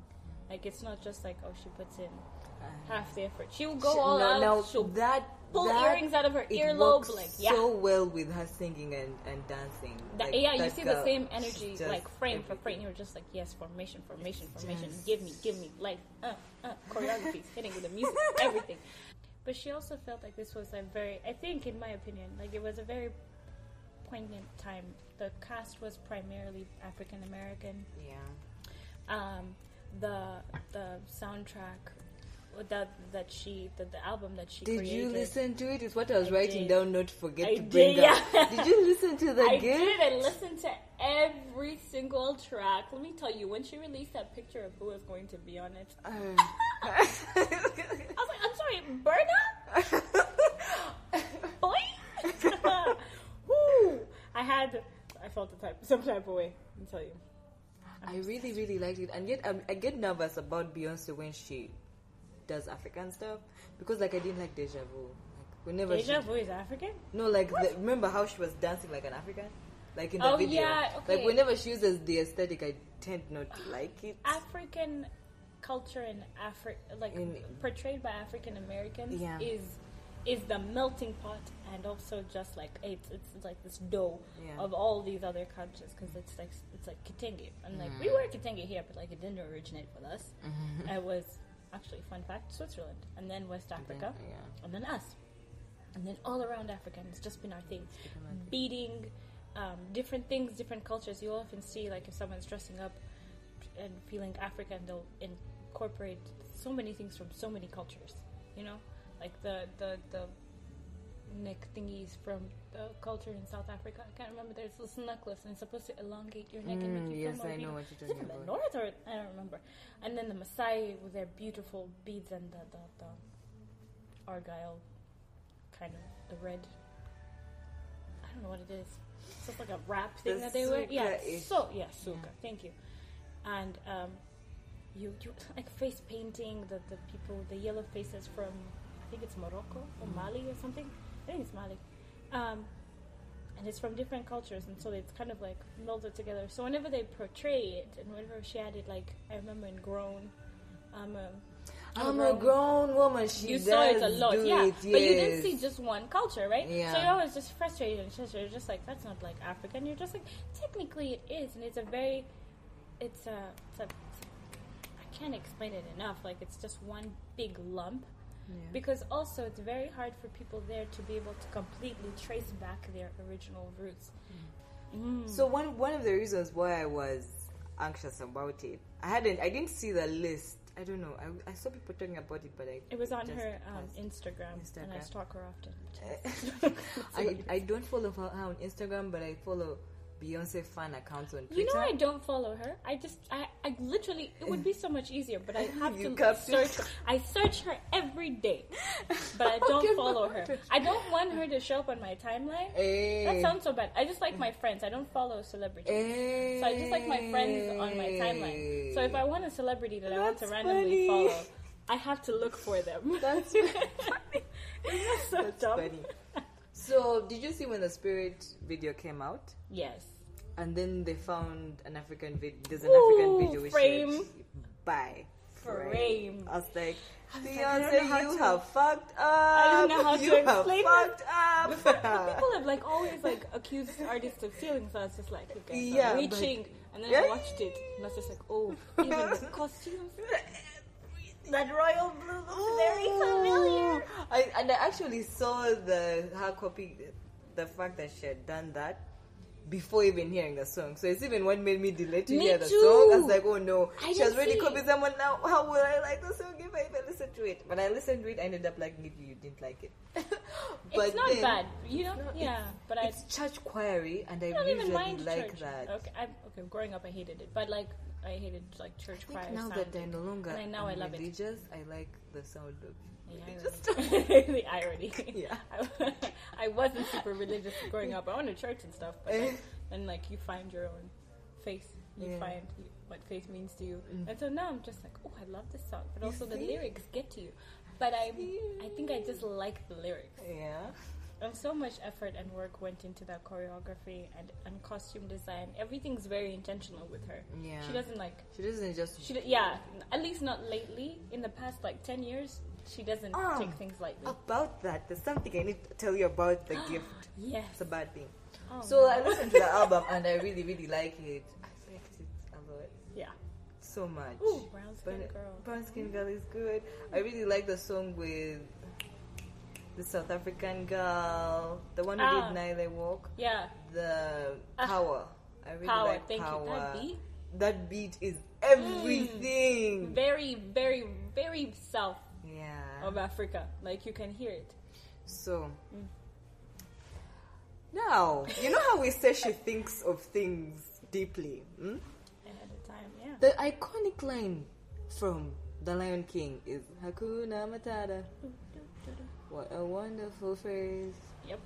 like, it's not just like, oh, she puts in half the effort. She'll go all out. She'll pull earrings out of her earlobe. So well with her singing and dancing. The same energy, frame for frame. You're just like, yes, formation. Give me life. Choreography, hitting with the music, everything. But she also felt like this was I think, in my opinion, like it was a very poignant time. The cast was primarily African American. Yeah. The soundtrack. The album that she created. Did you listen to it? It's what I was writing down, not forget to bring up. Did you listen to that? I listened to every single track. Let me tell you, when she released that picture of who was going to be on it, I was like, I'm sorry, Berna? Boy? Woo! I felt some type of way, let me tell you. I really, really liked it. And yet, I get nervous about Beyonce when she does African stuff, because I didn't like Deja Vu. Deja Vu is African? No, remember how she was dancing like an African? Like in the video. Yeah, okay. Like whenever she uses the aesthetic, I tend not to like it. African culture and portrayed by African Americans is the melting pot, and also just like it's like this dough of all these other cultures, because it's like Kitenge, and we were Kitenge here, but it didn't originate with us. Mm-hmm. It was. Actually, fun fact, Switzerland, and then West Africa, and then us, and then all around Africa, and it's just been our thing. Beating different things, different cultures. You'll often see, if someone's dressing up and feeling African, they'll incorporate so many things from so many cultures, you know? Like the neck thingies from the culture in South Africa. I can't remember, there's this necklace, and it's supposed to elongate your neck and make you feel more. Yes, I know what you're talking about. The north, or I don't remember. And then the Maasai with their beautiful beads and the argyle, kind of the red don't know what it is. It's just like a wrap thing that they wear. Yeah, suka. Thank you. And you like face painting the people, the yellow faces from, I think it's Morocco or Mali or something. I think it's Mali. And it's from different cultures, and so it's kind of like melded together. So whenever they portray it, and whenever she had it, like I remember in Grown, I'm a grown woman. You saw it a lot. But you didn't see just one culture, right? Yeah. So you're always just frustrated, and you're just like, that's not like African. You're just like, technically it is, and it's a very, I can't explain it enough. Like it's just one big lump. Yeah. Because also it's very hard for people there to be able to completely trace back their original roots. Mm. So one of the reasons why I was anxious about it, I didn't see the list. I don't know. I saw people talking about it, but it was on her Instagram, and I stalk her often. I don't follow her on Instagram, but I follow Beyoncé fan accounts on Twitter. You know, I don't follow her. I literally, it would be so much easier, but I have to search. I search her every day, but I don't follow her. I don't want her to show up on my timeline. Hey. That sounds so bad. I just like my friends. I don't follow celebrities. Hey. So I just like my friends on my timeline. So if I want a celebrity that I want to randomly follow, I have to look for them. That's funny. That's so dumb. Funny. So, did you see when the Spirit video came out? Yes. And then they found an African video. There's an African video. Frame. I was like, Beyonce, you have fucked up. I don't know how to explain it. People have like always like accused artists of stealing, so I was just like, you guys are reaching. And then I watched it, and I was just like, oh, even the costumes. That royal blue looks very familiar. I actually saw her copy, the fact that she had done that before even hearing the song. So it's even what made me delay to hear the song. I was like, oh no, she has already copied someone now. How will I like the song if I even listen to it? When I listened to it, I ended up liking it. You didn't like it. But it's not bad, you know. It's church choiry, and I don't even mind like church. That. Okay, growing up I hated it, but like. I hated like church choir sound. Now that they're no longer I love religious, it. I like the sound of religious. The irony. Yeah. I wasn't super religious growing up. I went to church and stuff, but then like you find your own face. You find what faith means to you. Mm. And so now I'm just like, oh, I love this song, but also the lyrics get to you. But I think I just like the lyrics. Yeah. And so much effort and work went into that choreography and costume design. Everything's very intentional with her. Yeah. She doesn't just at least not lately. In the past like 10 years, she doesn't take things lightly. About that, there's something I need to tell you about The Gift. Yes. It's a bad thing. Oh, so no. I listened to the album and I really, really like it. I liked it a lot. Yeah. So much. Ooh, Brown Skin Girl. Brown Skin Girl is good. I really like the song with the South African girl, the one who did Nile Walk. Yeah. The Power. I really like Power. Thank you. That beat is everything. Very, very, very south of Africa. Like, you can hear it. So, now, you know how we say she thinks of things deeply? Hmm? Ahead of time, yeah. The iconic line from The Lion King is Hakuna Matata. What a wonderful phrase. Yep.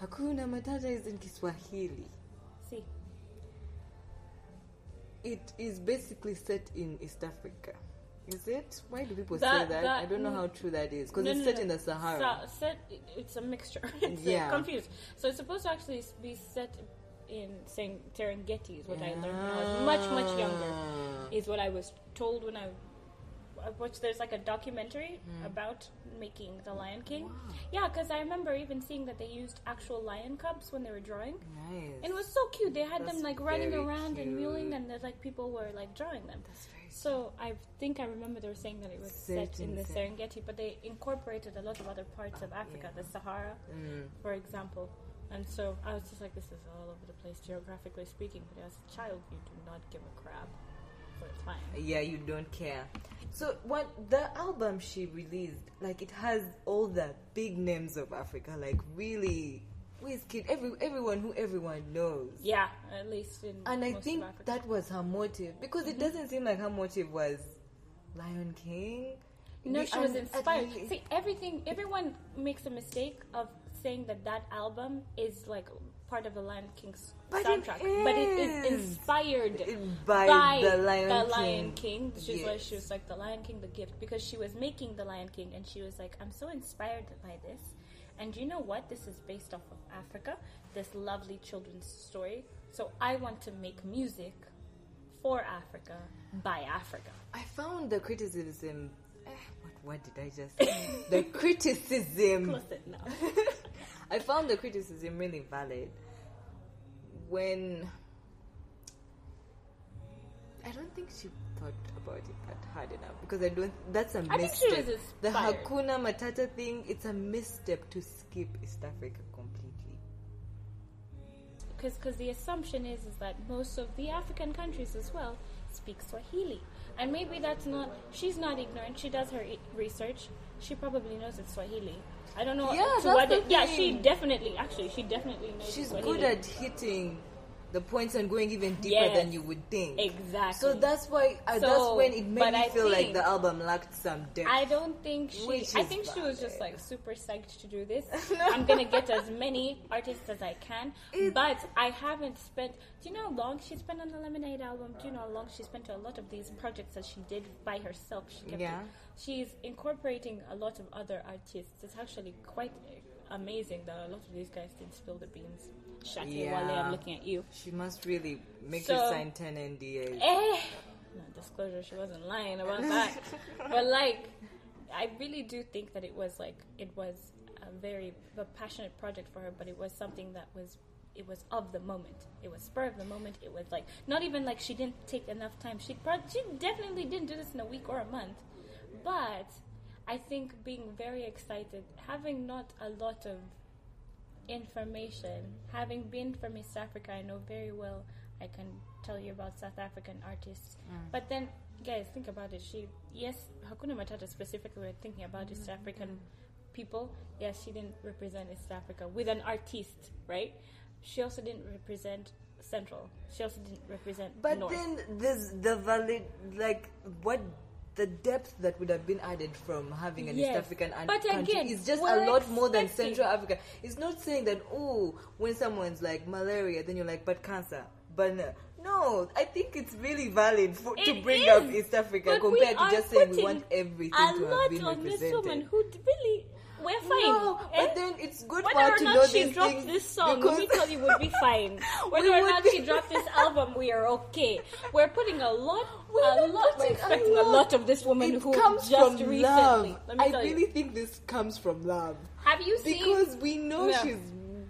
Hakuna Matata is in Kiswahili. See. It is basically set in East Africa. Is it? Why do people say that? I don't know how true that is. Because it's set in the Sahara. It's a mixture. It's confused. So it's supposed to actually be set in Serengeti is what I learned when I was much, much younger. Is what I was told when I watched. There's like a documentary about making The Lion King. Wow. Yeah, because I remember even seeing that they used actual lion cubs when they were drawing. Nice. And it was so cute. They had them like running around and mewling, and there's like people were like drawing them. That's very cute. So I think I remember they were saying that it was set in the Serengeti, but they incorporated a lot of other parts of Africa, the Sahara, for example. And so I was just like, this is all over the place geographically speaking, but as a child you do not give a crap. Fine. Yeah, you don't care. So what the album she released, like it has all the big names of Africa, like really Wizkid, everyone who everyone knows. Yeah, at least in and most I think of Africa. That was her motive, because it doesn't seem like her motive was Lion King. No, she was inspired. See, everyone makes a mistake of saying that that album is like part of the Lion King's soundtrack, but it is inspired by the Lion King. Which is why she was like, the Lion King, the gift, because she was making the Lion King and she was like, I'm so inspired by this. And you know what? This is based off of Africa, this lovely children's story. So I want to make music for Africa, by Africa. I found the criticism... The criticism... Close it now. I found the criticism really valid when... I don't think she thought about it that hard enough, because I don't... That's a misstep. I think she was inspired. The Hakuna Matata thing, it's a misstep to skip East Africa completely. Because the assumption is that most of the African countries as well speak Swahili. And maybe that's not... She's not ignorant. She does her research. She probably knows it's Swahili. I don't know. Yeah, to what it, yeah, she definitely... Actually, she definitely knows She's Swahili. Good at hitting the points and going even deeper than you would think. Exactly. So that's why... that's when it made me feel like the album lacked some depth. I don't think she... I think she was just like super psyched to do this. I'm going to get as many artists as I can. But I haven't spent... Do you know how long she spent on the Lemonade album? Do you know how long she spent on a lot of these projects that she did by herself? She kept it. She's incorporating a lot of other artists. It's actually quite... amazing that a lot of these guys didn't spill the beans. Shati Wale, I'm looking at you. She must really make you sign 10 NDAs. Disclosure, she wasn't lying about that. But like, I really do think that it was a very passionate project for her, but it was something that was... It was of the moment. It was spur of the moment. It was like, not even like she didn't take enough time. She definitely didn't do this in a week or a month. But... I think being very excited, having not a lot of information, having been from East Africa, I know very well, I can tell you about South African artists. But then, guys, think about it. Hakuna Matata specifically, we're thinking about East African people. Yes, she didn't represent East Africa with an artiste, right? She also didn't represent Central. She also didn't represent North. But then there's the valid, like, what... The depth that would have been added from having an East African country is just a lot more than Central Africa. It's not saying that, when someone's like malaria, then you're like, but cancer. But no, I think it's really valid to bring up East Africa compared to just saying we want everything to have been represented. A lot on this woman who really... We're fine. No, but then it's good for her to know this thing. Whether or not she dropped this song, we thought it would be fine. Whether or not she dropped this album, we are okay. We're putting we're expecting a lot of this woman who comes just from recently. Love. I really think this comes from love. Have you seen? Because we know she's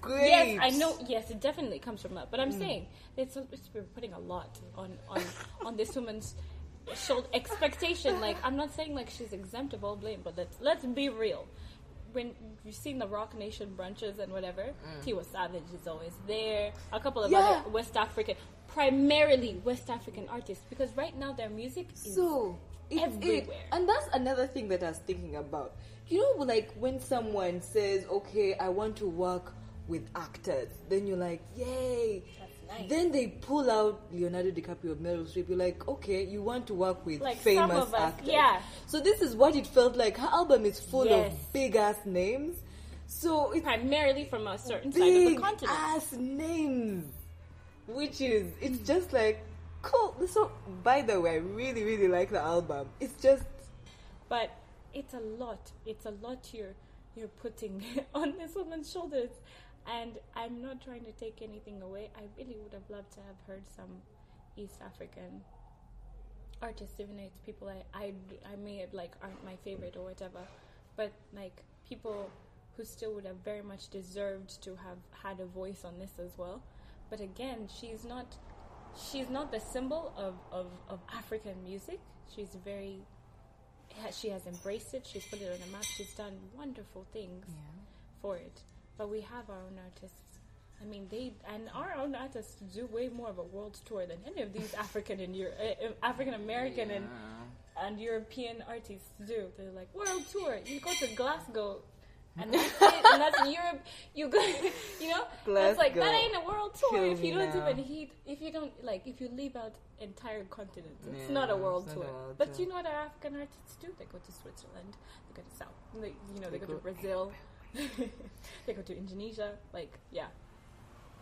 great. Yes, I know. Yes, it definitely comes from love. But I'm saying we're putting a lot on this woman's shoulder expectation. Like, I'm not saying like she's exempt of all blame, but let's be real. When you've seen the Roc Nation brunches and whatever, Tiwa Savage is always there. A couple of other primarily West African artists, because right now their music is everywhere. And that's another thing that I was thinking about. You know, like when someone says, okay, I want to work with actors, then you're like, yay. That's nice. Then they pull out Leonardo DiCaprio, Meryl Streep. You're like, okay, you want to work with like famous actors. Yeah. So this is what it felt like. Her album is full of big ass names. So it's primarily from a certain side of the continent. Big ass names, which is it's just like cool. So by the way, I really really like the album. It's just, but it's a lot. It's a lot you're putting on this woman's shoulders. And I'm not trying to take anything away. I really would have loved to have heard some East African artists, even if it's people I may have, like, aren't my favorite or whatever. But, like, people who still would have very much deserved to have had a voice on this as well. But again, she's not the symbol of African music. She has embraced it. She's put it on the map. She's done wonderful things for it. But we have our own artists. I mean, our own artists do way more of a world tour than any of these African American and European artists do. They're like, world tour. You go to Glasgow, and that's it, and that's Europe. You go, you know, that's like that ain't a world tour if you leave out entire continents. It's not a world tour. But you know what our African artists do? They go to Switzerland. They go to Brazil. They go to Indonesia. Like, yeah.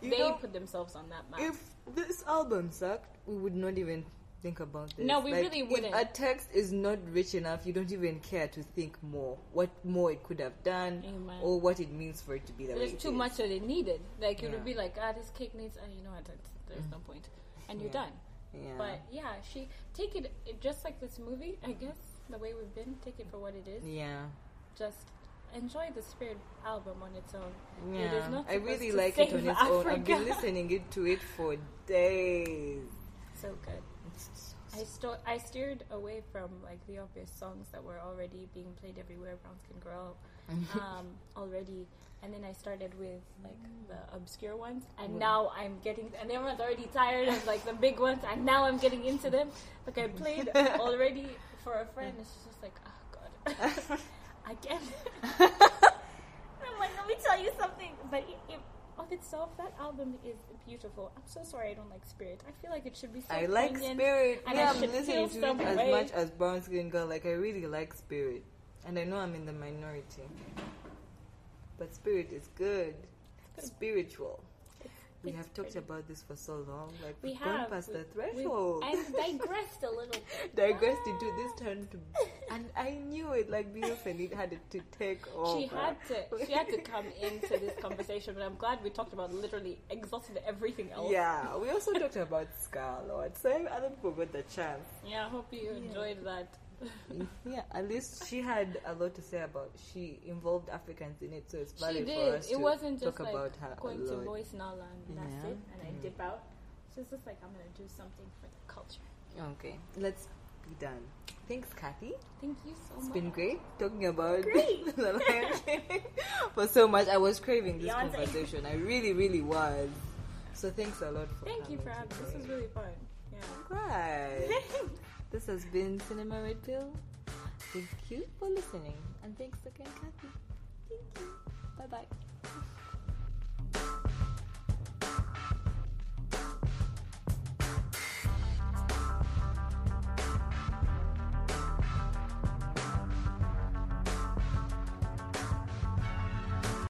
They put themselves on that map. If this album sucked, we would not even think about this. No, we really wouldn't. If a text is not rich enough, you don't even care to think more. What more it could have done, amen, or what it means for it to be that way. There's too much that it needed. Like, it would be like, this cake needs, you know what, there's no point. And you're done. Yeah. But, yeah, she, take it, just like this movie, I guess, the way we've been, take it for what it is. Yeah. Just enjoy the Spirit album on its own. Yeah. It is not I really to like it on its Africa. Own. I've been listening to it for days. So good. I steered away from like the obvious songs that were already being played everywhere. Brown Skin Girl, already, and then I started with like the obscure ones, and now I'm getting. And everyone's already tired of like the big ones, and now I'm getting into them. Like I played already for a friend, and she's just like, "Oh God, again." I'm like, "Let me tell you something," but it of itself, that album is beautiful. I'm so sorry I don't like Spirit. I feel like it should be so I like Spirit. And yeah, I'm listening to it as much as Brown Skin Girl. Like, I really like Spirit. And I know I'm in the minority. But Spirit is good. It's good. Spiritual. We have talked about this for so long. Like, we've gone past the threshold. I've digressed a little bit. Digressed into this turn to... And I knew it. Like, Beyoncé had to take over. She had to come into this conversation. But I'm glad we talked about literally exhausted everything else. Yeah. We also talked about Scarlett. So I don't forget the chance. Yeah. I hope you enjoyed that. Yeah, at least she had a lot to say about. She involved Africans in it, so it's valid for us to talk about her. It wasn't just like going to Voice Nala and that's it, and I dip out. So it's just like I'm gonna do something for the culture. Okay, let's be done. Thanks, Kathy. Thank you so much. It's been great talking about The Lion King for so much. I was craving this conversation. I really, really was. So thanks a lot for. Thank you for having. This was really fun. Yeah, I'm glad. This has been Cinema Red Pill. Thank you for listening. And thanks again, Kathy. Thank you. Bye-bye.